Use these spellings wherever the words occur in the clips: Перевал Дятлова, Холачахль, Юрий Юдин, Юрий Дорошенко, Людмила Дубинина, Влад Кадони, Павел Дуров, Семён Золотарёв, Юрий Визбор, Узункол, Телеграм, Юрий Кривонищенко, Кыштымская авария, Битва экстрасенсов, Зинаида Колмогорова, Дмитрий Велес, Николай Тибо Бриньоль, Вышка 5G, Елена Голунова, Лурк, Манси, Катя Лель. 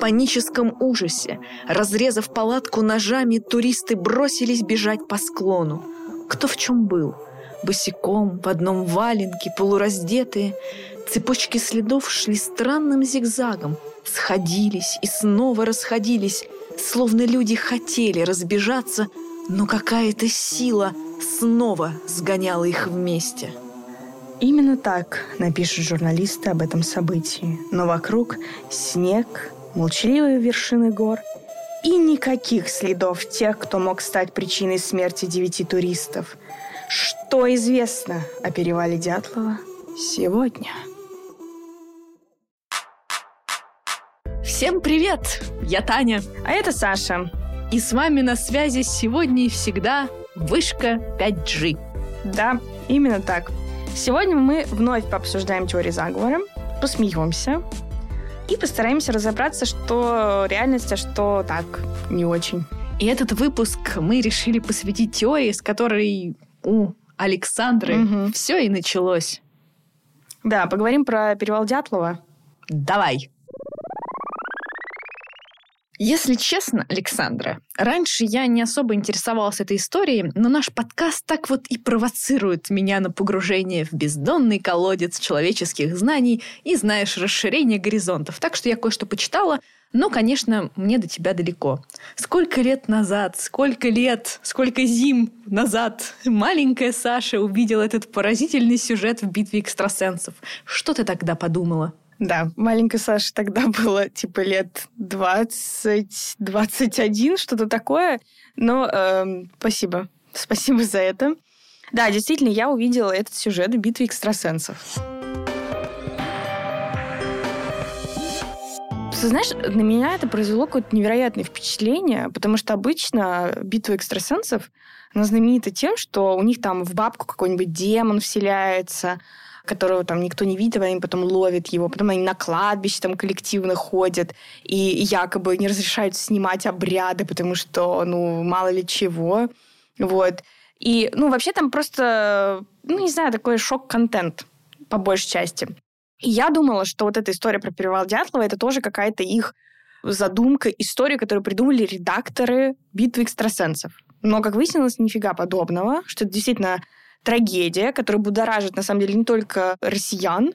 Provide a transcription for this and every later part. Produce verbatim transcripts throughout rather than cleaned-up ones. паническом ужасе, разрезав палатку ножами, туристы бросились бежать по склону. Кто в чем был? Босиком, в одном валенке, полураздетые. Цепочки следов шли странным зигзагом, сходились и снова расходились, словно люди хотели разбежаться, но какая-то сила снова сгоняла их вместе. Именно так напишут журналисты об этом событии. Но вокруг снег, молчаливые вершины гор и никаких следов тех, кто мог стать причиной смерти девяти туристов. Что известно о перевале Дятлова сегодня? Всем привет! Я Таня. А это Саша. И с вами на связи сегодня и всегда Вышка пять джи. Да, именно так. Сегодня мы вновь пообсуждаем теории заговора, посмеемся и постараемся разобраться, что реальность, а что так, не очень. И этот выпуск мы решили посвятить теории, с которой у Александры угу. все и началось. Да, поговорим про перевал Дятлова. Давай! Если честно, Александра, раньше я не особо интересовалась этой историей, но наш подкаст так вот и провоцирует меня на погружение в бездонный колодец человеческих знаний и, знаешь, расширение горизонтов. Так что я кое-что почитала, но, конечно, мне до тебя далеко. Сколько лет назад, сколько лет, сколько зим назад маленькая Саша увидела этот поразительный сюжет в «Битве экстрасенсов». Что ты тогда подумала? Да, маленькая Саша тогда было типа лет двадцать, двадцать один, что-то такое. Но э, спасибо. Спасибо за это. Да, действительно, я увидела этот сюжет в «Битве экстрасенсов». Ты знаешь, на меня это произвело какое-то невероятное впечатление, потому что обычно «Битва экстрасенсов», она знаменита тем, что у них там в бабку какой-нибудь демон вселяется, которого там никто не видит, они потом ловят его, потом они на кладбище там коллективно ходят и якобы не разрешают снимать обряды, потому что, ну, мало ли чего. Вот. И, ну, вообще там просто, ну, не знаю, такой шок-контент по большей части. И я думала, что вот эта история про перевал Дятлова, это тоже какая-то их задумка, история, которую придумали редакторы «Битвы экстрасенсов». Но, как выяснилось, нифига подобного, что это действительно трагедия, которая будоражит, на самом деле, не только россиян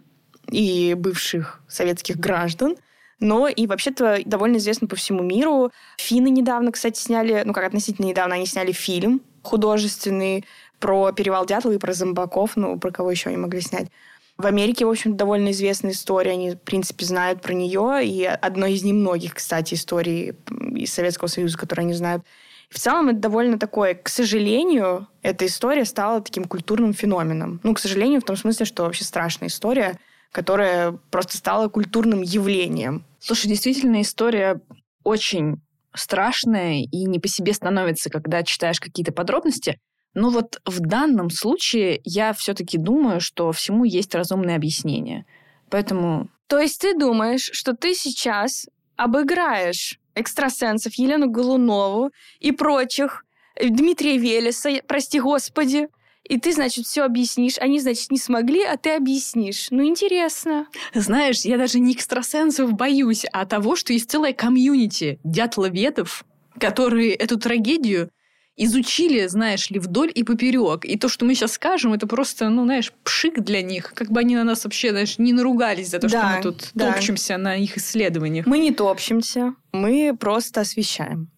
и бывших советских граждан, но и, вообще-то, довольно известно по всему миру. Финны недавно, кстати, сняли, ну, как относительно недавно, они сняли фильм художественный про перевал Дятлова и про зомбаков, ну, про кого еще они могли снять. В Америке, в общем, довольно известная история, они, в принципе, знают про нее, и одной из немногих, кстати, историй из Советского Союза, которые они знают. В целом, это довольно такое, к сожалению, эта история стала таким культурным феноменом. Ну, к сожалению, в том смысле, что вообще страшная история, которая просто стала культурным явлением. Слушай, действительно, история очень страшная и не по себе становится, когда читаешь какие-то подробности. Но вот в данном случае я все-таки думаю, что всему есть разумное объяснение. Поэтому... То есть ты думаешь, что ты сейчас обыграешь экстрасенсов, Елену Голунову и прочих, Дмитрия Велеса, прости господи. И ты, значит, все объяснишь. Они, значит, не смогли, а ты объяснишь. Ну, интересно. Знаешь, я даже не экстрасенсов боюсь, а того, что есть целая комьюнити дятловедов, которые эту трагедию изучили, знаешь ли, вдоль и поперек. И то, что мы сейчас скажем, это просто, ну, знаешь, пшик для них. Как бы они на нас вообще, знаешь, не наругались за то, да, что мы тут да. топчемся на их исследованиях. Мы не топчемся, мы просто освещаем.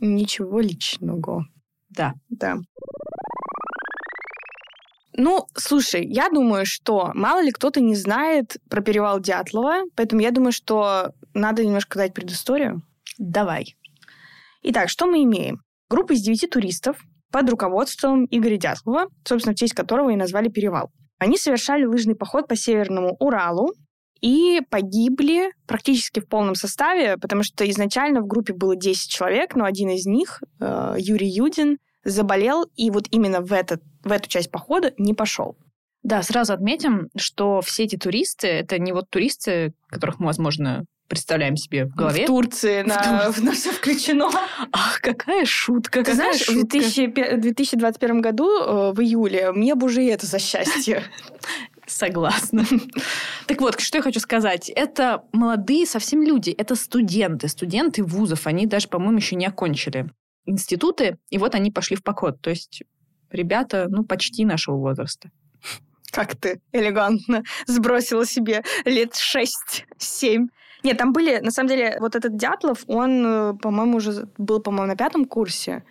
Ничего личного. Да. Да. Ну, слушай, я думаю, что мало ли кто-то не знает про перевал Дятлова, поэтому я думаю, что надо немножко дать предысторию. Давай. Итак, что мы имеем? Группа из девяти туристов под руководством Игоря Дятлова, собственно, в честь которого и назвали перевал. Они совершали лыжный поход по Северному Уралу и погибли практически в полном составе, потому что изначально в группе было десять человек, но один из них, Юрий Юдин, заболел и вот именно в, этот, в эту часть похода не пошел. Да, сразу отметим, что все эти туристы, это не вот туристы, которых мы, возможно, представляем себе в голове. В Турции, на, в, на все включено. Ах, какая шутка, Ты какая знаешь, шутка. В две тысячи двадцать первом году, в июле, мне бы уже это за счастье. Согласна. Так вот, что я хочу сказать. Это молодые совсем люди, это студенты. Студенты вузов, они даже, по-моему, еще не окончили институты, и вот они пошли в поход. То есть ребята, ну, почти нашего возраста. Как ты элегантно сбросила себе лет шесть-семь. Нет, там были, на самом деле, вот этот Дятлов, он, по-моему, уже был, по-моему, на пятом курсе.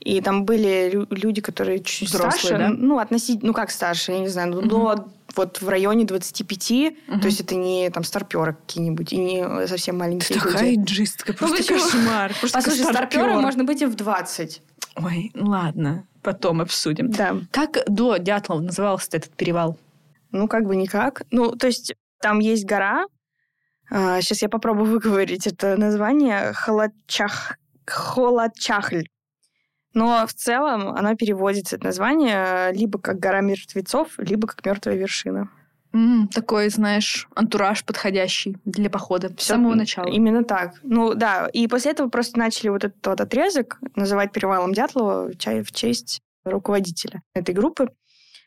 И там были люди, которые чуть взрослые, старше. Да? Ну, относительно, ну, как старше, я не знаю, угу. до вот в районе двадцати пяти. Угу. То есть это не там старпёры какие-нибудь, и не совсем маленькие ты люди. Такая джистка, просто ну, кошмар. Послушай, старпёром можно быть и в двадцать. Ой, ладно, потом обсудим. Да. Как до Дятлова назывался этот перевал? Ну, как бы никак. Ну, то есть там есть гора. А, сейчас я попробую выговорить это название. Холачах... Холачахль. Но в целом она переводится, это название, либо как гора мертвецов, либо как мертвая вершина. Mm, такой, знаешь, антураж подходящий для похода с самого начала. Именно так. Ну да, и после этого просто начали вот этот вот отрезок называть перевалом Дятлова в честь руководителя этой группы.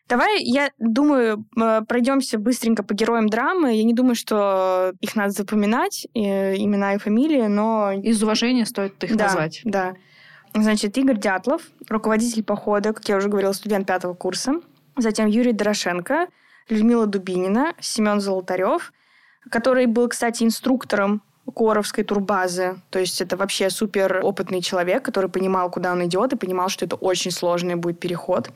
Давай, я думаю, пройдемся быстренько по героям драмы. Я не думаю, что их надо запоминать, имена и фамилии, но... Из уважения стоит их да, назвать. Да, да. Значит, Игорь Дятлов, руководитель похода, как я уже говорила, студент пятого курса. Затем Юрий Дорошенко, Людмила Дубинина, Семён Золотарёв, который был, кстати, инструктором Коровской турбазы. То есть это вообще суперопытный человек, который понимал, куда он идет, и понимал, что это очень сложный будет переход.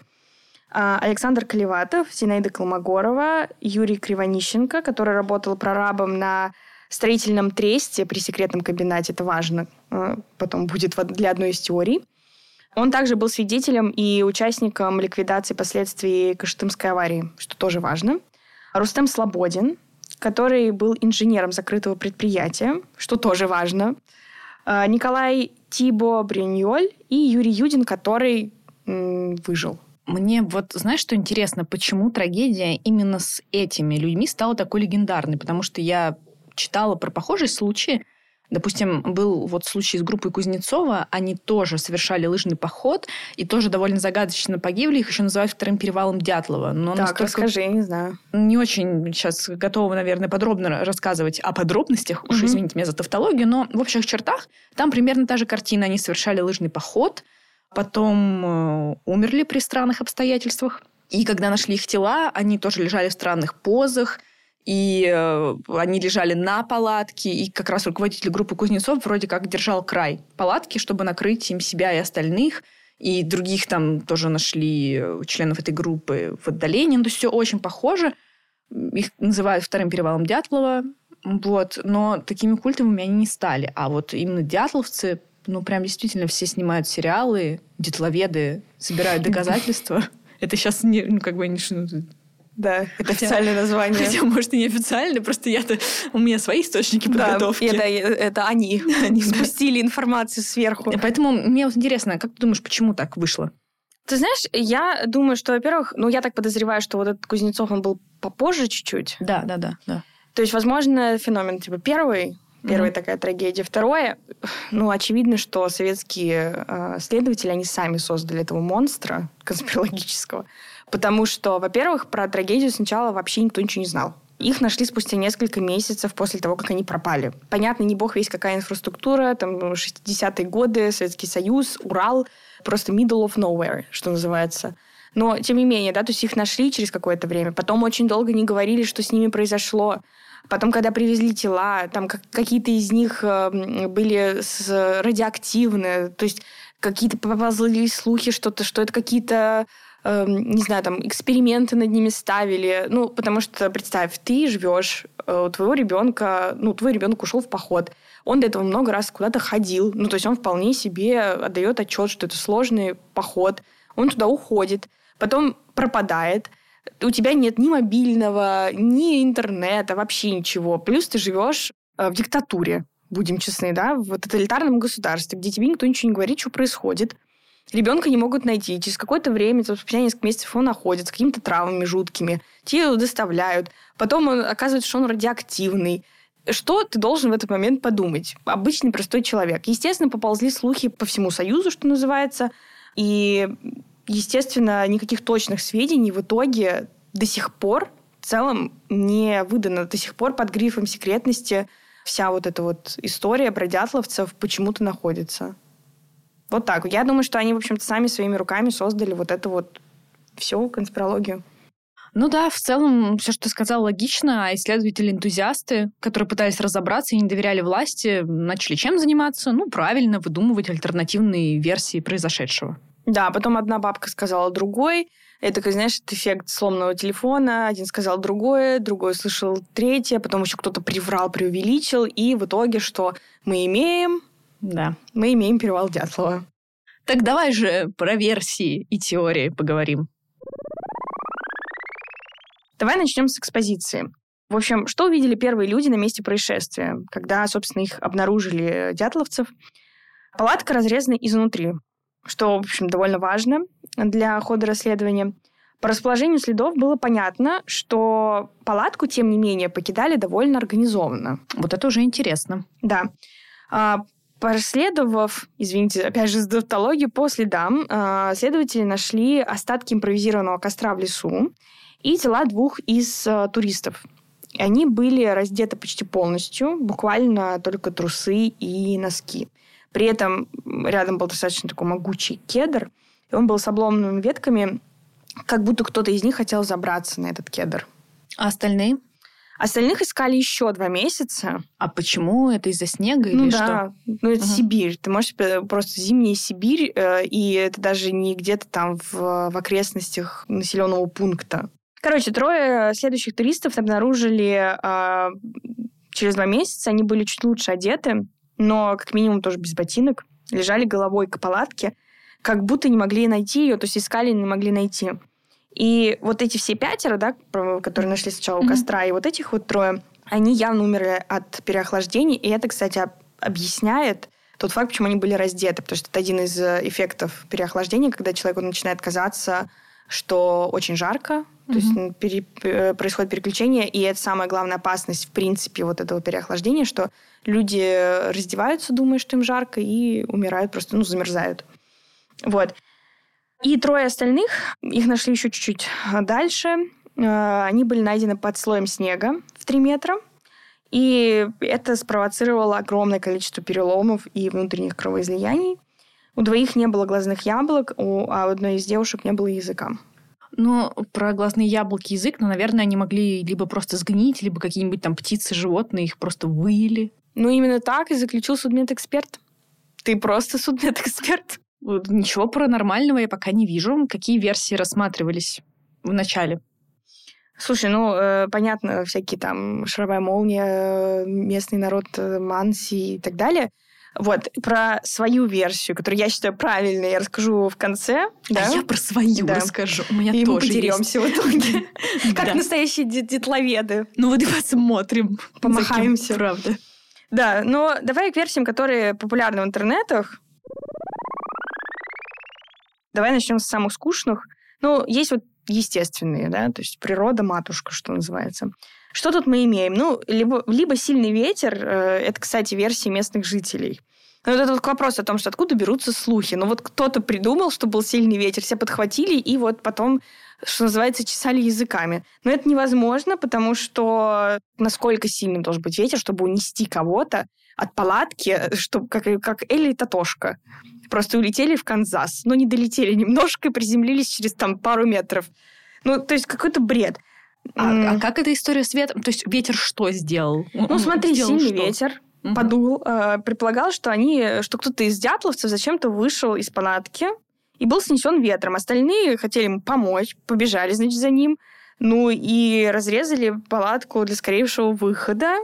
Александр Колеватов, Зинаида Колмогорова, Юрий Кривонищенко, который работал прорабом на строительном тресте при секретном кабинете. Это важно, потом будет для одной из теорий. Он также был свидетелем и участником ликвидации последствий Кыштымской аварии, что тоже важно. Рустем Слободин, который был инженером закрытого предприятия, что тоже важно. Николай Тибо Бриньоль и Юрий Юдин, который м- выжил. Мне вот, знаешь, что интересно, почему трагедия именно с этими людьми стала такой легендарной? Потому что я читала про похожие случаи. Допустим, был вот случай с группой Кузнецова. Они тоже совершали лыжный поход и тоже довольно загадочно погибли. Их еще называют вторым перевалом Дятлова. Но так, расскажи, я не знаю. Не очень сейчас готова, наверное, подробно рассказывать о подробностях. Уж mm-hmm. извините меня за тавтологию, но в общих чертах там примерно та же картина. Они совершали лыжный поход, потом э, умерли при странных обстоятельствах. И когда нашли их тела, они тоже лежали в странных позах. И э, они лежали на палатке, и как раз руководитель группы Кузнецов вроде как держал край палатки, чтобы накрыть им себя и остальных, и других там тоже нашли членов этой группы в отдалении. Ну, то есть все очень похоже. Их называют вторым перевалом Дятлова, вот. Но такими культовыми они не стали. А вот именно дятловцы, ну прям действительно все снимают сериалы, дятловеды собирают доказательства. Это сейчас не, ну как бы не Да, это хотя, официальное название. Хотя, может, и неофициальное, просто я-то... У меня свои источники подготовки. Да, это, это они. Они спустили информацию сверху. Поэтому мне вот интересно, как ты думаешь, почему так вышло? Ты знаешь, я думаю, что, во-первых, ну, я так подозреваю, что вот этот Кузнецов, он был попозже чуть-чуть. Да, да, да, да. То есть, возможно, феномен типа первый, первая mm-hmm. такая трагедия. Второе, ну, очевидно, что советские э, следователи, они сами создали этого монстра конспирологического. Потому что, во-первых, про трагедию сначала вообще никто ничего не знал. Их нашли спустя несколько месяцев после того, как они пропали. Понятно, не бог весь какая инфраструктура, там шестидесятые годы, Советский Союз, Урал, просто middle of nowhere, что называется. Но, тем не менее, да, то есть их нашли через какое-то время. Потом очень долго не говорили, что с ними произошло. Потом, когда привезли тела, там какие-то из них были радиоактивны, то есть какие-то поползли слухи, что-то, что это какие-то... не знаю, там, эксперименты над ними ставили. Ну, потому что, представь, ты живешь, у твоего ребенка, ну, твой ребенок ушел в поход. Он до этого много раз куда-то ходил. Ну, то есть он вполне себе отдает отчет, что это сложный поход. Он туда уходит, потом пропадает. У тебя нет ни мобильного, ни интернета, вообще ничего. Плюс ты живешь в диктатуре, будем честны, да, в тоталитарном государстве, где тебе никто ничего не говорит, что происходит. Ребенка не могут найти. Через какое-то время, спустя несколько месяцев, он находится с какими-то травмами жуткими. Те его доставляют. Потом он, оказывается, что он радиоактивный. Что ты должен в этот момент подумать? Обычный простой человек. Естественно, поползли слухи по всему Союзу, что называется. И, естественно, никаких точных сведений в итоге до сих пор в целом не выдана до сих пор под грифом секретности. Вся вот эта вот история про дятловцев почему-то находится. Вот так. Я думаю, что они, в общем-то, сами своими руками создали вот эту вот всю конспирологию. Ну да, в целом, все, что ты сказал, логично. А исследователи-энтузиасты, которые пытались разобраться и не доверяли власти, начали чем заниматься? Ну, правильно, выдумывать альтернативные версии произошедшего. Да, потом одна бабка сказала другой. Это, как, знаешь, эффект сломанного телефона. Один сказал другое, другой слышал третье. Потом еще кто-то приврал, преувеличил. И в итоге что мы имеем? Да, мы имеем Перевал Дятлова. Так давай же про версии и теории поговорим. Давай начнем с экспозиции. В общем, что увидели первые люди на месте происшествия, когда, собственно, их обнаружили дятловцев? Палатка разрезана изнутри, что, в общем, довольно важно для хода расследования. По расположению следов было понятно, что палатку, тем не менее, покидали довольно организованно. Вот это уже интересно. Да. Проследовав, извините, опять же, с тавтологией, по следам, следователи нашли остатки импровизированного костра в лесу и тела двух из туристов. Они были раздеты почти полностью, буквально только трусы и носки. При этом рядом был достаточно такой могучий кедр, и он был с обломанными ветками, как будто кто-то из них хотел забраться на этот кедр. А остальные? Остальных искали еще два месяца. А почему? Это из-за снега или ну, что? Да. Ну, это угу. Сибирь. Ты можешь просто зимняя Сибирь, и это даже не где-то там в, в окрестностях населенного пункта. Короче, трое следующих туристов обнаружили э, через два месяца. Они были чуть лучше одеты, но как минимум тоже без ботинок. Лежали головой к палатке, как будто не могли найти ее, то есть искали и не могли найти. И вот эти все пятеро, да, которые нашли сначала у костра, mm-hmm. и вот этих вот трое, они явно умерли от переохлаждения. И это, кстати, объясняет тот факт, почему они были раздеты. Потому что это один из эффектов переохлаждения, когда человеку начинает казаться, что очень жарко, mm-hmm. то есть пере- происходит переключение. И это самая главная опасность, в принципе, вот этого переохлаждения, что люди раздеваются, думая, что им жарко, и умирают просто, ну, замерзают. Вот. И трое остальных, их нашли еще чуть-чуть дальше, они были найдены под слоем снега в три метра, и это спровоцировало огромное количество переломов и внутренних кровоизлияний. У двоих не было глазных яблок, а у одной из девушек не было языка. Ну, про глазные яблоки, язык, ну, наверное, они могли либо просто сгнить, либо какие-нибудь там птицы, животные их просто выели. Ну, именно так и заключил судмедэксперт. Ты просто судмедэксперт. Ничего паранормального я пока не вижу. Какие версии рассматривались в начале? Слушай, ну, э, понятно, всякие там шаровая молния, местный народ Манси и так далее. Вот, про свою версию, которую я считаю правильной, я расскажу в конце. Да? А я про свою да. расскажу. У меня и тоже мы подеремся есть. В итоге. Как настоящие дятловеды. Ну, вот и посмотрим. Помахаемся. Правда. Да, но давай к версиям, которые популярны в интернетах. Давай начнем с самых скучных. Ну, есть вот естественные, да, то есть природа-матушка, что называется. Что тут мы имеем? Ну, либо, либо сильный ветер, э, это, кстати, версии местных жителей. Но вот этот вопрос о том, что откуда берутся слухи. Ну, вот кто-то придумал, что был сильный ветер, все подхватили и вот потом, что называется, чесали языками. Но это невозможно, потому что насколько сильным должен быть ветер, чтобы унести кого-то от палатки, чтобы, как, как Элли и Татошка. Просто улетели в Канзас, но не долетели немножко и приземлились через там пару метров. Ну, то есть какой-то бред. А, mm. а как эта история с ветром? То есть ветер что сделал? Ну, смотри, сделал сильный что? Ветер uh-huh. подул. Э, предполагал, что они, что кто-то из дятловцев зачем-то вышел из палатки и был снесен ветром. Остальные хотели ему помочь, побежали, значит, за ним. Ну, и разрезали палатку для скорейшего выхода.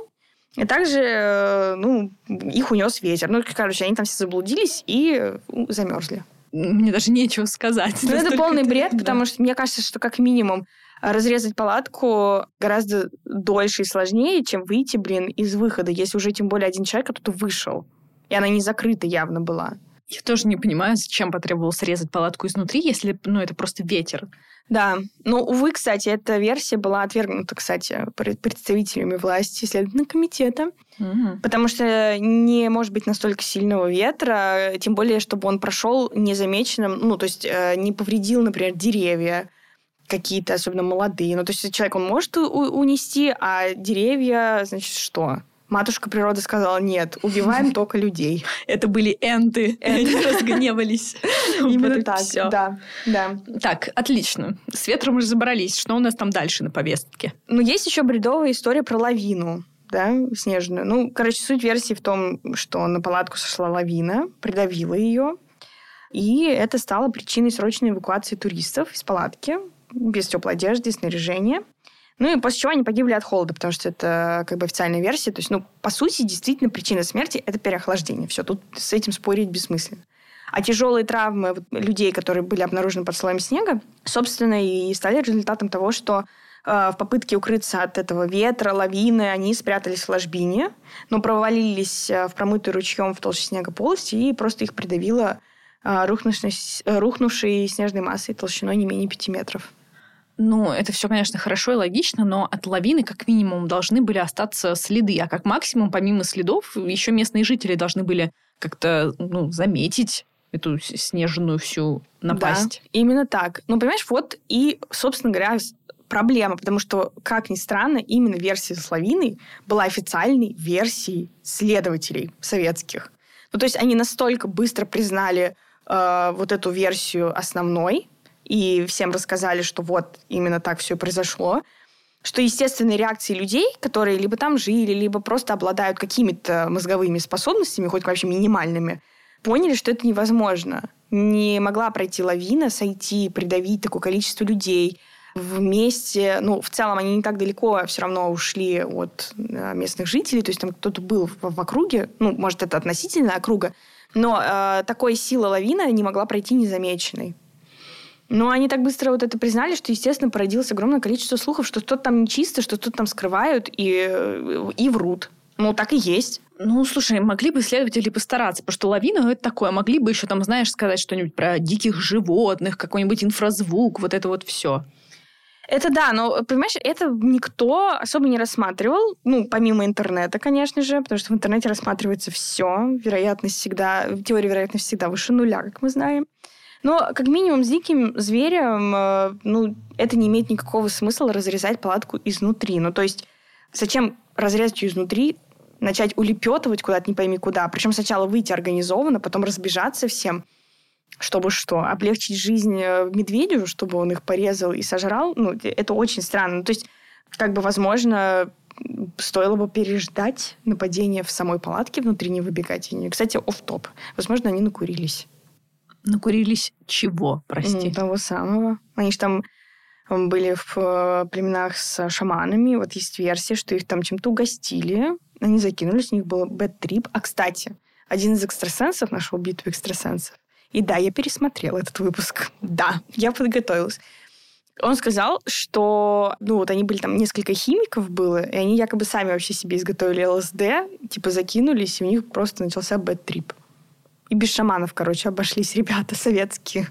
И также, ну, их унес ветер. Ну, короче, они там все заблудились и замерзли. Мне даже нечего сказать. Ну, это полный бред, да. Потому что мне кажется, что как минимум разрезать палатку гораздо дольше и сложнее, чем выйти, блин, из выхода, если уже тем более один человек оттуда вышел. И она не закрыта явно была. Я тоже не понимаю, зачем потребовалось резать палатку изнутри, если, ну, это просто ветер. Да. Ну, увы, кстати, эта версия была отвергнута, кстати, представителями власти Следственного комитета, mm-hmm. потому что не может быть настолько сильного ветра, тем более, чтобы он прошел незамеченным, ну, то есть не повредил, например, деревья, какие-то, особенно молодые. Ну, то есть человек, он может у- унести, а деревья, значит, что? Матушка природа сказала, нет, убиваем только людей. Это были энты. Они разгневались. Именно так, да. Так, отлично. С ветром мы разобрались. Что у нас там дальше на повестке? Ну, есть еще бредовая история про лавину. Да, снежную. Ну, короче, суть версии в том, что на палатку сошла лавина, придавила ее, и это стало причиной срочной эвакуации туристов из палатки без теплой одежды, снаряжения. Ну и после чего они погибли от холода, потому что это как бы официальная версия. То есть, ну, по сути, действительно, причина смерти – это переохлаждение. Все, тут с этим спорить бессмысленно. А тяжелые травмы людей, которые были обнаружены под слоем снега, собственно, и стали результатом того, что в попытке укрыться от этого ветра, лавины, они спрятались в ложбине, но провалились в промытую ручьем в толще снега полость, и просто их придавило рухнувшей, рухнувшей снежной массой толщиной не менее пяти метров. Ну, это все, конечно, хорошо и логично, но от лавины, как минимум, должны были остаться следы, а как максимум, помимо следов, еще местные жители должны были как-то, ну, заметить эту снежную всю напасть. Да, именно так. Ну, понимаешь, вот и, собственно говоря, проблема, потому что, как ни странно, именно версия с лавиной была официальной версией следователей советских. Ну, то есть они настолько быстро признали э, вот эту версию основной и всем рассказали, что вот именно так все и произошло, что естественные реакции людей, которые либо там жили, либо просто обладают какими-то мозговыми способностями, хоть вообще минимальными, поняли, что это невозможно. Не могла пройти лавина, сойти, придавить такое количество людей вместе. Ну, в целом, они не так далеко все равно ушли от местных жителей. То есть там кто-то был в округе. Ну, может, это относительно округа. Но э, такой сила лавина не могла пройти незамеченной. Но они так быстро вот это признали, что, естественно, породилось огромное количество слухов, что что-то там нечисто, что что-то там скрывают и, и врут. Ну, так и есть. Ну, слушай, могли бы следователи постараться, потому что лавина – это такое. Могли бы еще там, знаешь, сказать что-нибудь про диких животных, какой-нибудь инфразвук, вот это вот все. Это да, но, понимаешь, это никто особо не рассматривал, ну, помимо интернета, конечно же, потому что в интернете рассматривается все, вероятность всегда, теория вероятности всегда выше нуля, как мы знаем. Но, как минимум, с диким зверем, ну, это не имеет никакого смысла разрезать палатку изнутри. Ну, то есть, зачем разрезать ее изнутри, начать улепетывать куда-то не пойми куда, причем сначала выйти организованно, потом разбежаться всем, чтобы что? Облегчить жизнь медведю, чтобы он их порезал и сожрал? Ну, это очень странно. То есть, как бы, возможно, стоило бы переждать нападение в самой палатке, внутри не выбегать. Кстати, офф-топ. Возможно, они накурились. Накурились чего, прости? Ну, того самого. Они же там были в племенах с шаманами. Вот есть версия, что их там чем-то угостили. Они закинулись, у них был бэд-трип. А, кстати, один из экстрасенсов нашел битву экстрасенсов. И да, я пересмотрела этот выпуск. Да, я подготовилась. Он сказал, что... Ну, вот они были там, несколько химиков было, и они якобы сами вообще себе изготовили ЛСД, типа закинулись, и у них просто начался бэд-трип. И без шаманов, короче, обошлись ребята советские.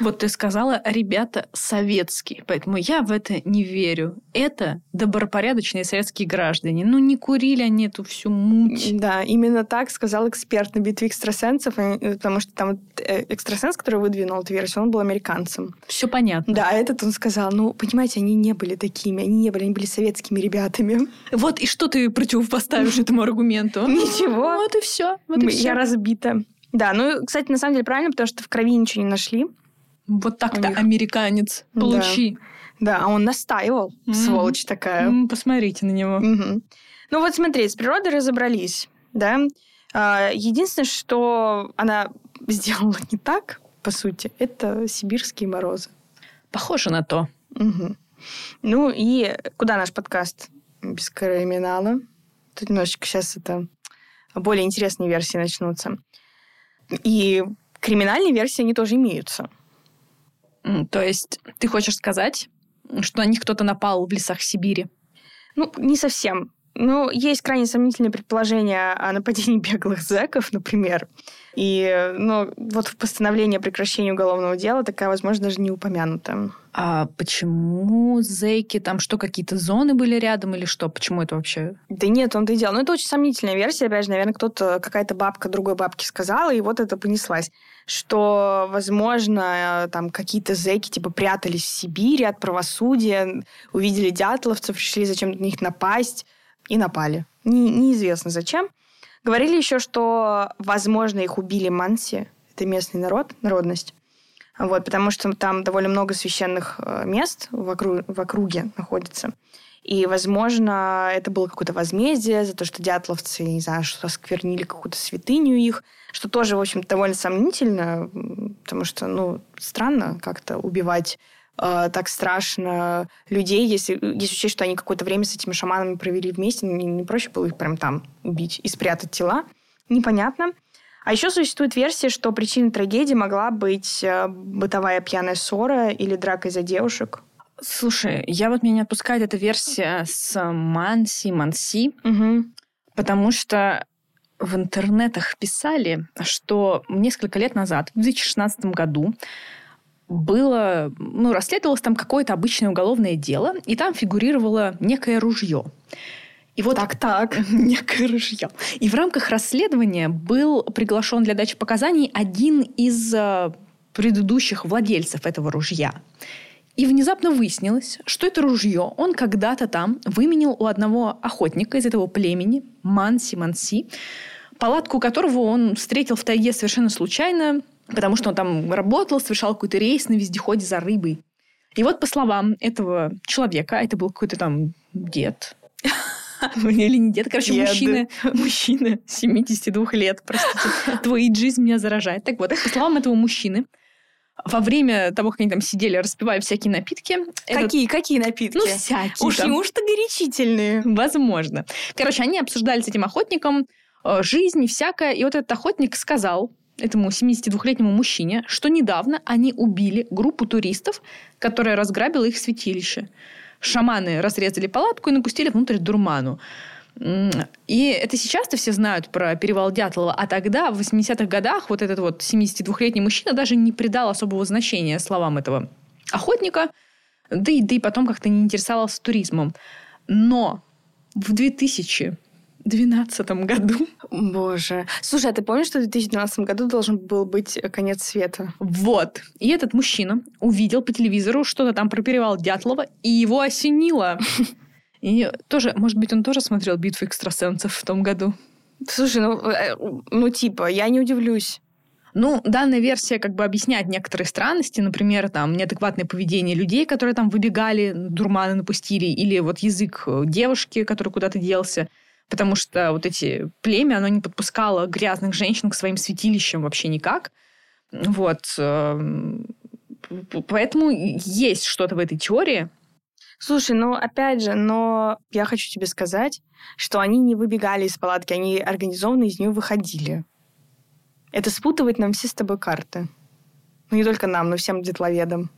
Вот ты сказала, ребята советские, поэтому я в это не верю. Это добропорядочные советские граждане. Ну, не курили они эту всю муть. Да, именно так сказал эксперт на битве экстрасенсов, потому что там экстрасенс, который выдвинул эту версию, он был американцем. Все понятно. Да, этот он сказал, ну, понимаете, они не были такими, они не были, они были советскими ребятами. Вот, и что ты противопоставишь этому аргументу? Ничего. Вот и все. Я разбита. Да, ну, кстати, на самом деле правильно, потому что в крови ничего не нашли. Вот так-то американец. Получи. Да, да, а он настаивал, mm-hmm. сволочь такая. Mm-hmm. Посмотрите на него. Mm-hmm. Ну вот смотри, с природой разобрались, да. Единственное, что она сделала не так, по сути, это сибирские морозы. Похоже на то. Mm-hmm. Ну и куда наш подкаст без криминала? Тут немножечко сейчас это более интересные версии начнутся. И криминальные версии, они тоже имеются. То есть ты хочешь сказать, что на них кто-то напал в лесах Сибири? Ну, не совсем. Ну, есть крайне сомнительные предположения о нападении беглых зэков, например. И, ну, вот в постановлении о прекращении уголовного дела такая возможность даже не упомянута. А почему зэки? Там что, какие-то зоны были рядом или что? Почему это вообще? Да нет, он-то и делал. Ну, это очень сомнительная версия. Опять же, наверное, кто-то, какая-то бабка другой бабке сказала, и вот это понеслась. Что, возможно, там какие-то зэки типа прятались в Сибири от правосудия, увидели дятловцев, пришли зачем-то на них напасть и напали. Не, неизвестно зачем. Говорили еще, что, возможно, их убили манси. Это местный народ, народность. Вот, потому что там довольно много священных мест в, округ, в округе находится. И, возможно, это было какое-то возмездие за то, что дятловцы, не знаю, что осквернили какую-то святыню их, что тоже, в общем, довольно сомнительно, потому что, ну, странно как-то убивать э, так страшно людей, если, если учесть, что они какое-то время с этими шаманами провели вместе, не, не проще было их прям там убить и спрятать тела. Непонятно. А еще существует версия, что причиной трагедии могла быть бытовая пьяная ссора или драка из-за девушек. Слушай, я вот меня не отпускает эта версия с Манси, Манси, угу. Потому что в интернетах писали, что несколько лет назад, в две тысячи шестнадцатом году, было, ну, расследовалось там какое-то обычное уголовное дело, и там фигурировало некое ружье. И вот так-так, некое ружье. И в рамках расследования был приглашен для дачи показаний один из предыдущих владельцев этого ружья. И внезапно выяснилось, что это ружье он когда-то там выменил у одного охотника из этого племени, Манси-Манси, палатку которого он встретил в тайге совершенно случайно, потому что он там работал, совершал какой-то рейс на вездеходе за рыбой. И вот, по словам этого человека, это был какой-то там дед... Или не дед, короче, мужчина, мужчина семидесяти двух лет, простите, твой иджизм меня заражает. Так вот, по словам этого мужчины, во время того, как они там сидели, распивая всякие напитки... Какие, этот... какие напитки? Ну, всякие. Уж неужто горячительные? Возможно. Короче, они обсуждали с этим охотником жизнь и всякое, и вот этот охотник сказал этому семидесятидвухлетнему мужчине, что недавно они убили группу туристов, которая разграбила их святилище. Шаманы разрезали палатку и напустили внутрь дурману. И это сейчас-то все знают про перевал Дятлова, а тогда, в восьмидесятых годах, вот этот вот семидесятидвухлетний мужчина даже не придал особого значения словам этого охотника, да и, да и потом как-то не интересовался туризмом. Но в две тысячи двенадцатом году... Боже. Слушай, а ты помнишь, что в две тысячи двенадцатом году должен был быть конец света? Вот. И этот мужчина увидел по телевизору что-то там про перевал Дятлова, и его осенило. И тоже, может быть, он тоже смотрел «Битву экстрасенсов» в том году? Слушай, ну, ну типа, я не удивлюсь. Ну, данная версия как бы объясняет некоторые странности, например, там, неадекватное поведение людей, которые там выбегали, дурманы напустили, или вот язык девушки, который куда-то делся. Потому что вот эти племя, оно не подпускало грязных женщин к своим святилищам вообще никак. Вот. Поэтому есть что-то в этой теории. Слушай, ну, опять же, но я хочу тебе сказать, что они не выбегали из палатки, они организованно из нее выходили. Это спутывает нам все с тобой карты. Ну, не только нам, но всем дятловедам.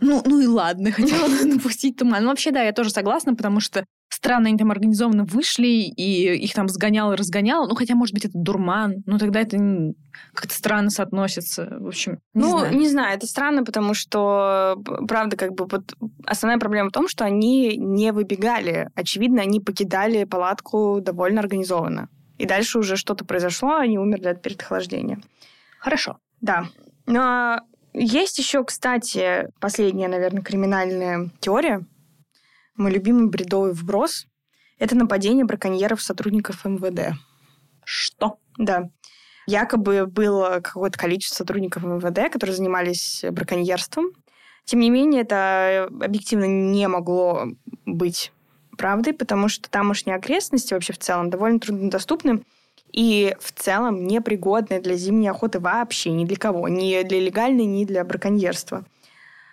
Ну, ну и ладно, хотела напустить туман. Ну, вообще, да, я тоже согласна, потому что странно, они там организованно вышли, и их там сгонял и разгонял. Ну, хотя, может быть, это дурман. Ну, тогда это как-то странно соотносится. В общем, не ну, знаю. не знаю, это странно, потому что, правда, как бы вот основная проблема в том, что они не выбегали. Очевидно, они покидали палатку довольно организованно. И дальше уже что-то произошло, они умерли от переохлаждения. Хорошо. Да. Но есть еще, кстати, последняя, наверное, криминальная теория. Мой любимый бредовый вброс – это нападение браконьеров сотрудников эм вэ дэ. Что? Да. Якобы было какое-то количество сотрудников эм вэ дэ, которые занимались браконьерством. Тем не менее, это объективно не могло быть правдой, потому что тамошние окрестности вообще в целом довольно труднодоступны и в целом непригодны для зимней охоты вообще ни для кого, ни для легальной, ни для браконьерства.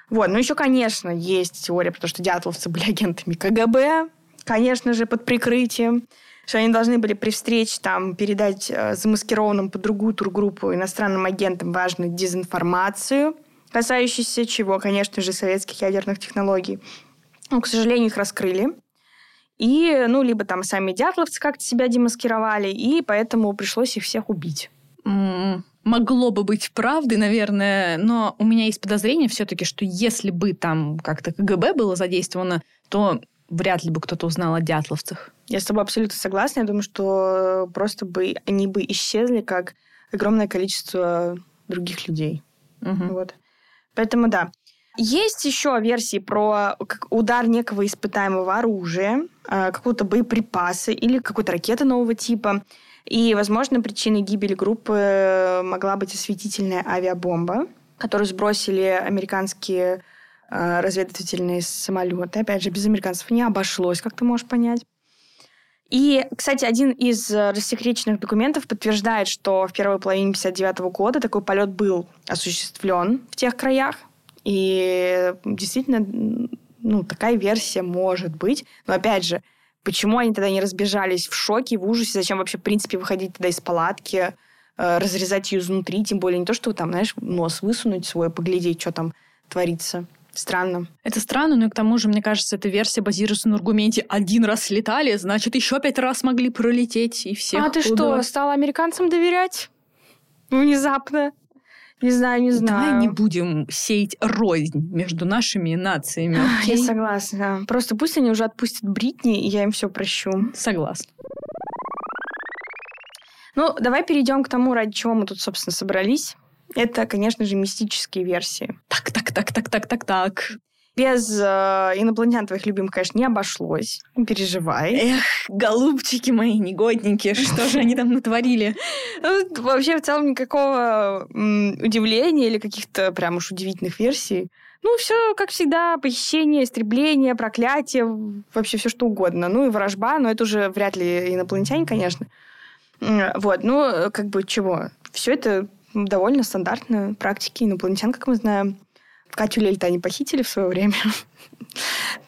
Вот, ну еще, конечно, есть теория про то, что дятловцы были агентами ка гэ бэ, конечно же, под прикрытием, что они должны были при встрече там передать э, замаскированным под другую тургруппу иностранным агентам важную дезинформацию, касающуюся чего, конечно же, советских ядерных технологий. Но, к сожалению, их раскрыли. И, ну, либо там сами дятловцы как-то себя демаскировали, и поэтому пришлось их всех убить. Mm. Могло бы быть правдой, наверное, но у меня есть подозрение все-таки, что если бы там как-то ка гэ бэ было задействовано, то вряд ли бы кто-то узнал о дятловцах. Я с тобой абсолютно согласна. Я думаю, что просто бы они бы исчезли, как огромное количество других людей. Угу. Вот. Поэтому да. Есть еще версии про удар некого испытаемого оружия, какого-то боеприпаса или какой-то ракеты нового типа. И, возможно, причиной гибели группы могла быть осветительная авиабомба, которую сбросили американские разведывательные самолеты. Опять же, без американцев не обошлось, как ты можешь понять. И, кстати, один из рассекреченных документов подтверждает, что в первой половине пятьдесят девятого года такой полет был осуществлен в тех краях. И действительно, ну, такая версия может быть. Но, опять же, почему они тогда не разбежались в шоке, в ужасе? Зачем вообще, в принципе, выходить тогда из палатки, разрезать ее изнутри? Тем более не то, что там, знаешь, нос высунуть свой, поглядеть, что там творится. Странно. Это странно, но и к тому же, мне кажется, эта версия базируется на аргументе «один раз летали, значит, еще пять раз могли пролететь, и всех». А ты куда? Что, стала американцам доверять? Внезапно. Не знаю, не знаю. Давай не будем сеять рознь между нашими нациями. Окей? Я согласна. Просто пусть они уже отпустят Бритни, и я им все прощу. Согласна. Ну, давай перейдем к тому, ради чего мы тут, собственно, собрались. Это, конечно же, мистические версии. Так, так, так, так, так, так, так. Без э, инопланетян твоих любимых, конечно, не обошлось. Не переживай. Эх, голубчики мои, негодники, что же они там натворили? Вообще, в целом, никакого удивления или каких-то прям уж удивительных версий. Ну, все, как всегда, похищение, истребление, проклятие, вообще все что угодно. Ну, и ворожба, но это уже вряд ли инопланетяне, конечно. Вот, ну, как бы чего? Все это довольно стандартные практики инопланетян, как мы знаем. Катю Лель-то они похитили в свое время.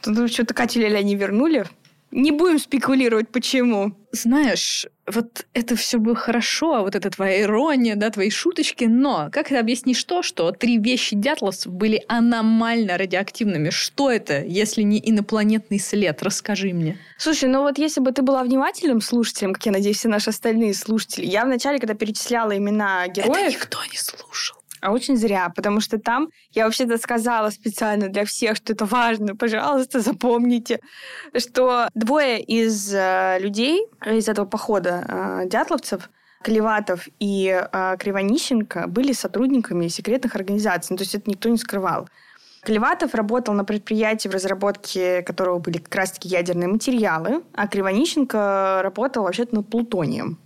Тут что-то Катю Лель они вернули. Не будем спекулировать, почему. Знаешь, вот это все было хорошо, вот это твоя ирония, да, твои шуточки, но как ты объяснишь то, что три вещи дятловцев были аномально радиоактивными? Что это, если не инопланетный след? Расскажи мне. Слушай, ну вот если бы ты была внимательным слушателем, как я надеюсь, все наши остальные слушатели, я вначале, когда перечисляла имена героев... Это никто не слушал. А очень зря, потому что там я вообще-то сказала специально для всех, что это важно, пожалуйста, запомните, что двое из э, людей из этого похода э, дятловцев, Колеватов и э, Кривонищенко, были сотрудниками секретных организаций, ну, то есть это никто не скрывал. Колеватов работал на предприятии, в разработке которого были как раз-таки ядерные материалы, а Кривонищенко работал вообще-то над плутонием.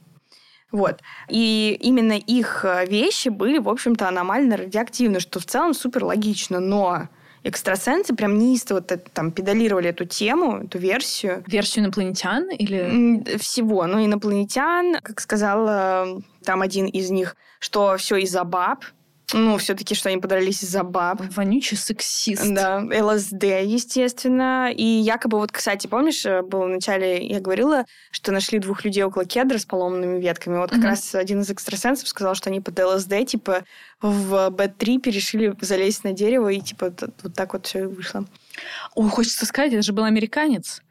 Вот. И именно их вещи были, в общем-то, аномально радиоактивны, что в целом супер логично. Но экстрасенсы прям неистово там педалировали эту тему, эту версию. Версию инопланетян или... Всего. Ну, инопланетян, как сказал там один из них, что все из-за баб. Ну, все-таки, что они подрались из-за баб. Вонючий сексист. Да, эл эс дэ, естественно. И якобы, вот, кстати, помнишь, было вначале, я говорила, что нашли двух людей около кедра с поломанными ветками. Вот как угу. раз один из экстрасенсов сказал, что они под эл эс дэ, типа, в би три решили залезть на дерево, и, типа, вот так вот все и вышло. Ой, хочется сказать, это же был американец.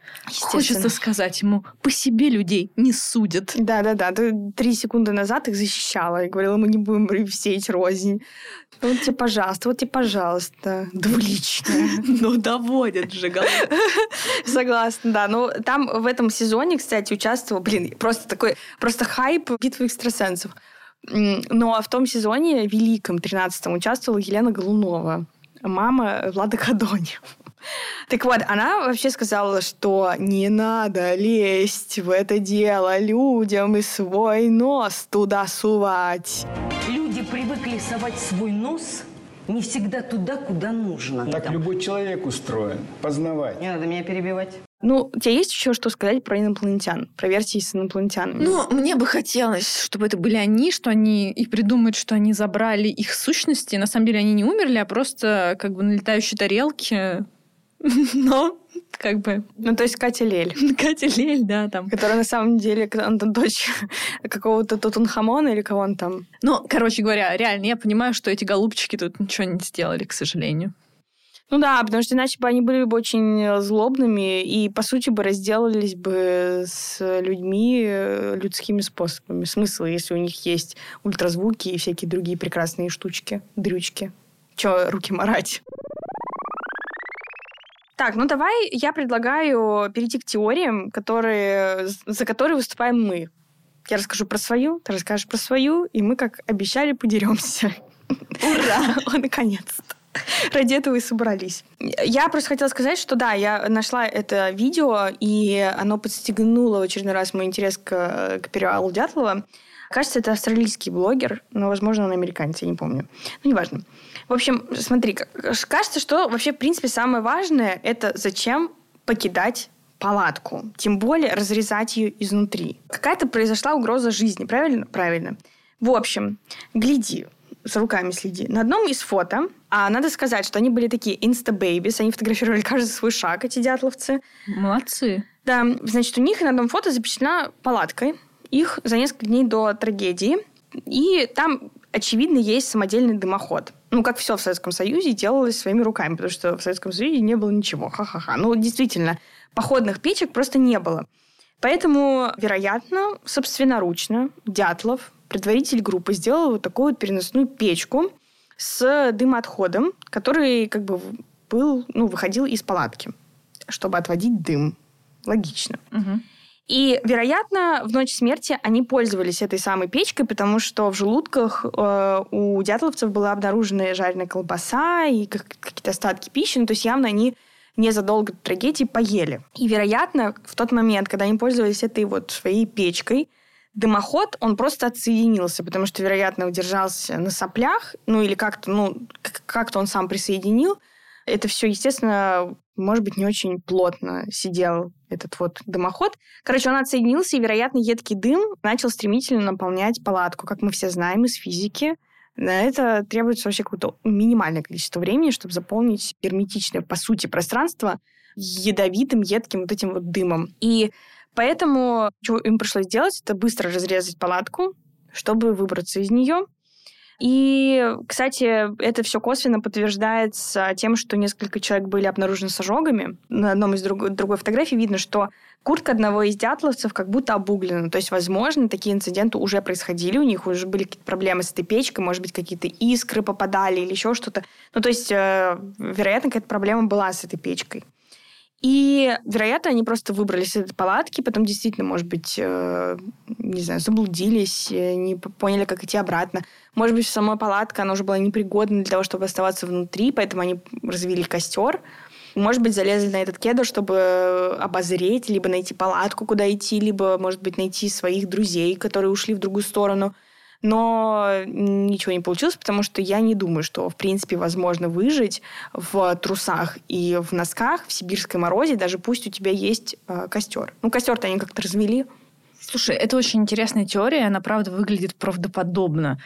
Хочется сказать ему, по себе людей не судят. Да-да-да, ты три секунды назад их защищала и говорила, мы не будем сеять рознь. Вот тебе, пожалуйста, вот тебе, пожалуйста. Двуличная. Ну, доводят же, голубчик. Согласна, да. Ну, там в этом сезоне, кстати, участвовал, блин, просто такой, просто хайп битвы экстрасенсов. Но в том сезоне, великом, тринадцатом, участвовала Елена Голунова, мама Влада Кадони. Так вот, она вообще сказала, что не надо лезть в это дело людям и свой нос туда сувать. Люди привыкли совать свой нос не всегда туда, куда нужно. Так там. Любой человек устроен. Познавать. Не надо меня перебивать. Ну, у тебя есть еще что сказать про инопланетян? Про версии с инопланетянами? Ну, мне бы хотелось, чтобы это были они, что они и придумают, что они забрали их сущности. На самом деле они не умерли, а просто как бы на летающей тарелке... Но, как бы... Ну, то есть Катя Лель. Катя Лель, да, там. Которая, на самом деле, она дочь какого-то Тутанхамона или кого он там. Ну, короче говоря, реально, я понимаю, что эти голубчики тут ничего не сделали, к сожалению. Ну да, потому что иначе бы они были бы очень злобными и, по сути, бы разделались бы с людьми людскими способами. Смысл, если у них есть ультразвуки и всякие другие прекрасные штучки, дрючки. Чё руки марать? Так, ну давай я предлагаю перейти к теориям, которые, за которые выступаем мы. Я расскажу про свою, ты расскажешь про свою, и мы, как обещали, подеремся. Ура! Наконец-то! Ради этого и собрались. Я просто хотела сказать, что да, я нашла это видео, и оно подстегнуло в очередной раз мой интерес к, к Перевалу Дятлова. Кажется, это австралийский блогер, но, возможно, он американец, я не помню. Ну, неважно. В общем, смотри, кажется, что вообще, в принципе, самое важное – это зачем покидать палатку, тем более разрезать ее изнутри. Какая-то произошла угроза жизни, правильно? Правильно. В общем, гляди, за руками следи. На одном из фото, а надо сказать, что они были такие инста-бэйбис, они фотографировали каждый свой шаг, эти дятловцы. Молодцы. Да, значит, у них на одном фото запечатлена палатка, их за несколько дней до трагедии, и там, очевидно, есть самодельный дымоход. Ну, как все в Советском Союзе делалось своими руками, потому что в Советском Союзе не было ничего, ха-ха-ха. Ну, действительно, походных печек просто не было. Поэтому, вероятно, собственноручно Дятлов, предваритель группы, сделал вот такую вот переносную печку с дымоотходом, который как бы был, ну, выходил из палатки, чтобы отводить дым. Логично. Угу. И, вероятно, в ночь смерти они пользовались этой самой печкой, потому что в желудках э, у дятловцев была обнаружена жареная колбаса и как- какие-то остатки пищи. Ну, то есть явно они незадолго до трагедии поели. И, вероятно, в тот момент, когда они пользовались этой вот своей печкой, дымоход, он просто отсоединился, потому что, вероятно, удержался на соплях, ну или как-то, ну, как-то он сам присоединил. Это все, естественно, может быть, не очень плотно сидел этот вот дымоход. Короче, он отсоединился, и, вероятно, едкий дым начал стремительно наполнять палатку. Как мы все знаем из физики, на это требуется вообще какое-то минимальное количество времени, чтобы заполнить герметичное, по сути, пространство ядовитым, едким вот этим вот дымом. И поэтому, что им пришлось делать, это быстро разрезать палатку, чтобы выбраться из нее. И, кстати, это все косвенно подтверждается тем, что несколько человек были обнаружены с ожогами. На одном из друг, другой фотографии видно, что куртка одного из дятловцев как будто обуглена. То есть, возможно, такие инциденты уже происходили, у них уже были какие-то проблемы с этой печкой, может быть, какие-то искры попадали или еще что-то. Ну, то есть, вероятно, какая-то проблема была с этой печкой. И, вероятно, они просто выбрались из этой палатки, потом действительно, может быть, э, не знаю, заблудились, не поняли, как идти обратно. Может быть, сама палатка, она уже была непригодна для того, чтобы оставаться внутри, поэтому они развели костер. Может быть, залезли на этот кедр, чтобы обозреть, либо найти палатку, куда идти, либо, может быть, найти своих друзей, которые ушли в другую сторону. Но ничего не получилось, потому что я не думаю, что, в принципе, возможно выжить в трусах и в носках в сибирской морозе, даже пусть у тебя есть э, костер. Ну, костер-то они как-то развели. Слушай, это очень интересная теория, она, правда, выглядит правдоподобно.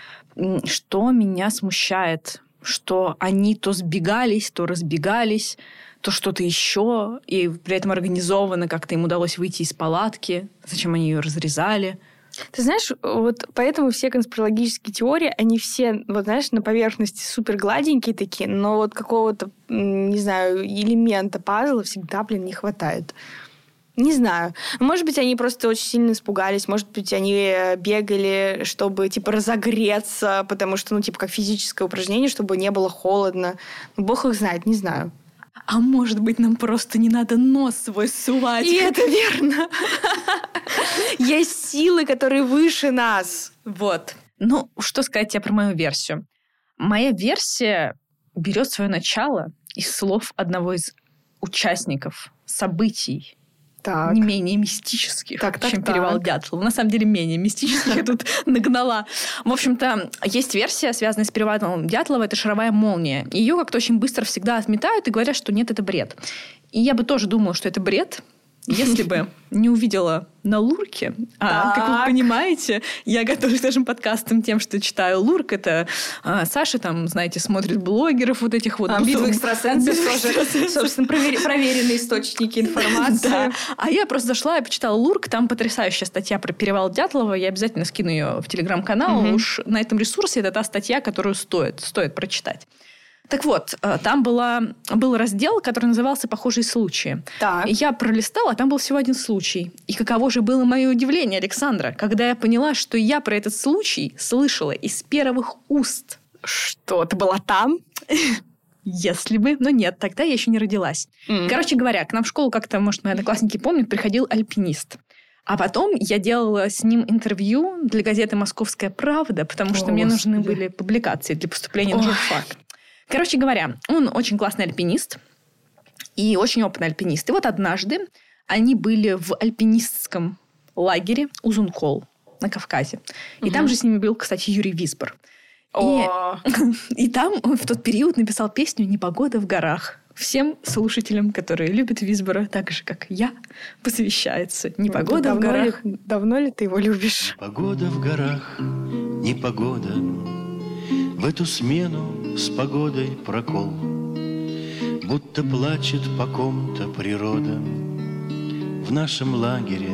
Что меня смущает, что они то сбегались, то разбегались, то что-то еще, и при этом организованно как-то им удалось выйти из палатки, зачем они ее разрезали. Ты знаешь, вот поэтому все конспирологические теории, они все, вот знаешь, на поверхности супер гладенькие такие, но вот какого-то, не знаю, элемента пазла всегда, блин, не хватает. Не знаю. Может быть, они просто очень сильно испугались, может быть, они бегали, чтобы, типа, разогреться, потому что, ну, типа, как физическое упражнение, чтобы не было холодно. Ну, бог их знает, не знаю. А может быть, нам просто не надо нос свой сувать? И это верно. Есть силы, которые выше нас. Вот. Ну, что сказать тебе про мою версию? Моя версия берет свое начало из слов одного из участников событий, так. не менее мистических, так, так, чем так. Перевал Дятлова. На самом деле, менее мистических я тут нагнала. В общем-то, есть версия, связанная с Перевалом Дятлова, это шаровая молния. Ее как-то очень быстро всегда отметают и говорят, что нет, это бред. И я бы тоже думала, что это бред, если бы не увидела на Лурке. А, как вы понимаете, я готовлюсь к нашим подкастам тем, что читаю Лурк. Это а, Саша там, знаете, смотрит блогеров вот этих вот. А, Битву экстрасенсов тоже, собственно, проверенные источники информации. Да. А я просто зашла и почитала Лурк. Там потрясающая статья про Перевал Дятлова. Я обязательно скину ее в телеграм-канал. Угу. Уж на этом ресурсе это та статья, которую стоит, стоит прочитать. Так вот, там была, был раздел, который назывался «Похожие случаи». Так. Я пролистала, а там был всего один случай. И каково же было мое удивление, Александра, когда я поняла, что я про этот случай слышала из первых уст. Что, ты была там? Если бы, но нет, тогда я еще не родилась. Mm-hmm. Короче говоря, к нам в школу как-то, может, мои одноклассники помнят, приходил альпинист. А потом я делала с ним интервью для газеты «Московская правда», потому что О, мне нужны господи. были публикации для поступления на журфак. Короче говоря, он очень классный альпинист и очень опытный альпинист. И вот однажды они были в альпинистском лагере Узункол на Кавказе. И mm-hmm. там же с ними был, кстати, Юрий Визбор. И, и там он в тот период написал песню «Непогода в горах». Всем слушателям, которые любят Визбора, так же, как я, посвящается «Непогода давно в горах». Ли, давно ли ты его любишь? Непогода в горах, непогода, в эту смену с погодой прокол, будто плачет по ком-то природа в нашем лагере.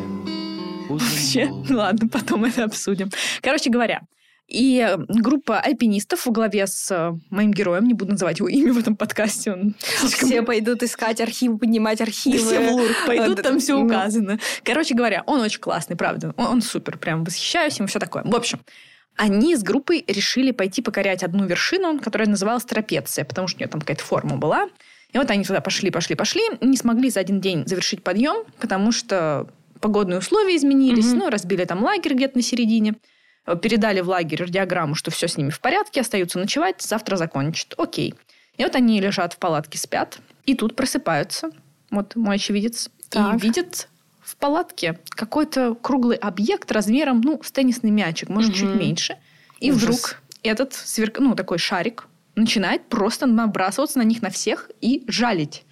Вообще, ладно, потом это обсудим. Короче говоря, и группа альпинистов во главе с моим героем, не буду называть его имя в этом подкасте. Он слишком... Все пойдут искать архивы, поднимать архивы. Да все в Лурк пойдут, там все указано. Короче говоря, он очень классный, правда. Он, он супер, прям восхищаюсь им, все такое. В общем, они с группой решили пойти покорять одну вершину, которая называлась Трапеция, потому что у нее там какая-то форма была. И вот они туда пошли, пошли, пошли. Не смогли за один день завершить подъем, потому что погодные условия изменились. Mm-hmm. Ну, разбили там лагерь где-то на середине. Передали в лагерь радиограмму, что все с ними в порядке, остаются ночевать, завтра закончат. Окей. И вот они лежат в палатке, спят, и тут просыпаются. Вот мой очевидец. Так. И видят в палатке какой-то круглый объект размером, ну, с теннисный мячик, может, угу. чуть меньше. И Ужас. вдруг этот сверк... ну, такой шарик начинает просто набрасываться на них, на всех, и жалить.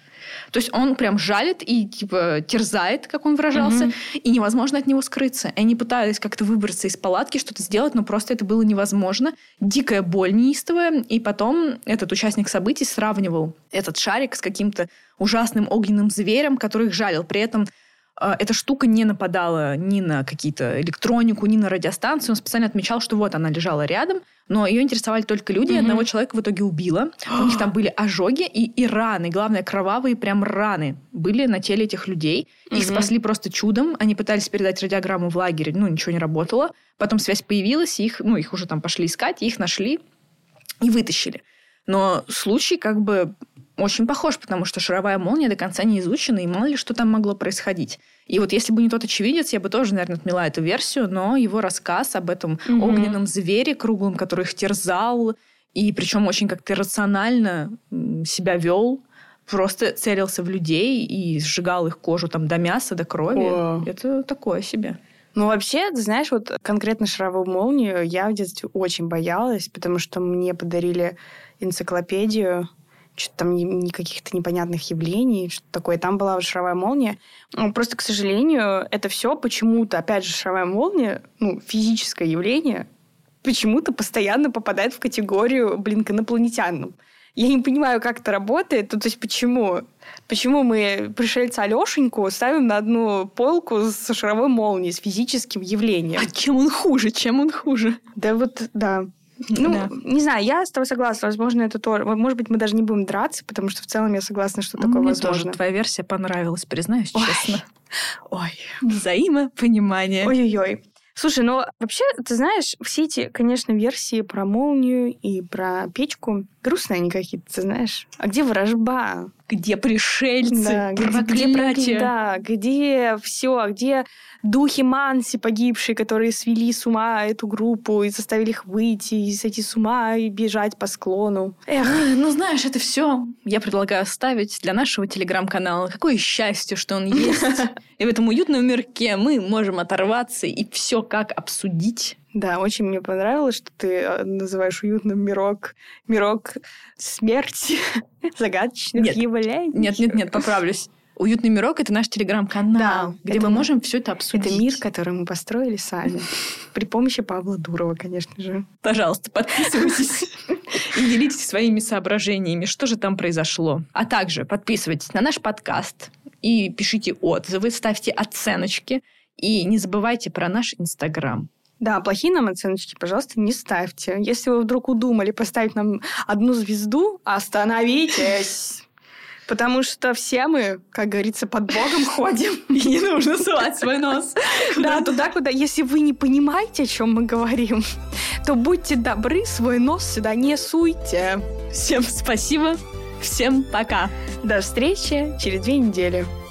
То есть он прям жалит и типа терзает, как он выражался, угу. и невозможно от него скрыться. Они пытались как-то выбраться из палатки, что-то сделать, но просто это было невозможно. Дикая боль неистовая. И потом этот участник событий сравнивал этот шарик с каким-то ужасным огненным зверем, который их жалил. При этом э, эта штука не нападала ни на какие-то электронику, ни на радиостанцию. Он специально отмечал, что вот она лежала рядом, но ее интересовали только люди, mm-hmm. одного человека в итоге убило. У них там были ожоги и, и раны, главное, кровавые прям раны были на теле этих людей. Их mm-hmm. спасли просто чудом. Они пытались передать радиограмму в лагерь, ну, ничего не работало. Потом связь появилась, и их, ну, их уже там пошли искать, их нашли и вытащили. Но случай как бы очень похож, потому что шаровая молния до конца не изучена, и мало ли что там могло происходить. И вот если бы не тот очевидец, я бы тоже, наверное, отмела эту версию, но его рассказ об этом mm-hmm. огненном звере круглом, который их терзал, и причем очень как-то иррационально себя вел, просто целился в людей и сжигал их кожу там до мяса, до крови. Oh. Это такое себе. Ну, вообще, ты знаешь, вот конкретно шаровую молнию я в детстве очень боялась, потому что мне подарили энциклопедию, что-то там никаких-то непонятных явлений, что-то такое. Там была шаровая молния. Просто, к сожалению, это все почему-то, опять же, шаровая молния, ну, физическое явление, почему-то постоянно попадает в категорию, блин, к инопланетянам. Я не понимаю, как это работает. То есть почему? Почему мы пришельца Алешеньку ставим на одну полку с шаровой молнией, с физическим явлением? А чем он хуже? Чем он хуже? Да вот, да. Ну, да. не знаю, я с тобой согласна. Возможно, это тоже... Может быть, мы даже не будем драться, потому что в целом я согласна, что такое Мне возможно. Мне тоже твоя версия понравилась, признаюсь Ой. честно. Ой. Взаимопонимание. Ой-ой-ой. Слушай, ну вообще, ты знаешь, все эти, конечно, версии про молнию и про печку, грустные они какие-то, ты знаешь. А где вражба? Где пришельцы? Да, где, где, да, где все? Где духи Манси погибшие, которые свели с ума эту группу и заставили их выйти, и сойти с ума, и бежать по склону? Эх, ну знаешь, это все я предлагаю оставить для нашего телеграм-канала. Какое счастье, что он есть. И в этом уютном мирке мы можем оторваться и все как обсудить. Да, очень мне понравилось, что ты называешь уютным мирок, мирок смерти, загадочных нет, явлений. Нет, нет, нет, поправлюсь. Уютный мирок – это наш телеграм-канал, да, где мы можем все это обсудить. Это мир, который мы построили сами. При помощи Павла Дурова, конечно же. Пожалуйста, подписывайтесь и делитесь своими соображениями, что же там произошло. А также подписывайтесь на наш подкаст и пишите отзывы, ставьте оценочки. И не забывайте про наш Инстаграм. Да, плохие нам оценочки, пожалуйста, не ставьте. Если вы вдруг удумали поставить нам одну звезду, остановитесь. Потому что все мы, как говорится, под Богом ходим. И не нужно ссылать свой нос. Да, туда, куда... Если вы не понимаете, о чем мы говорим, то будьте добры, свой нос сюда не суйте. Всем спасибо. Всем пока. До встречи через две недели.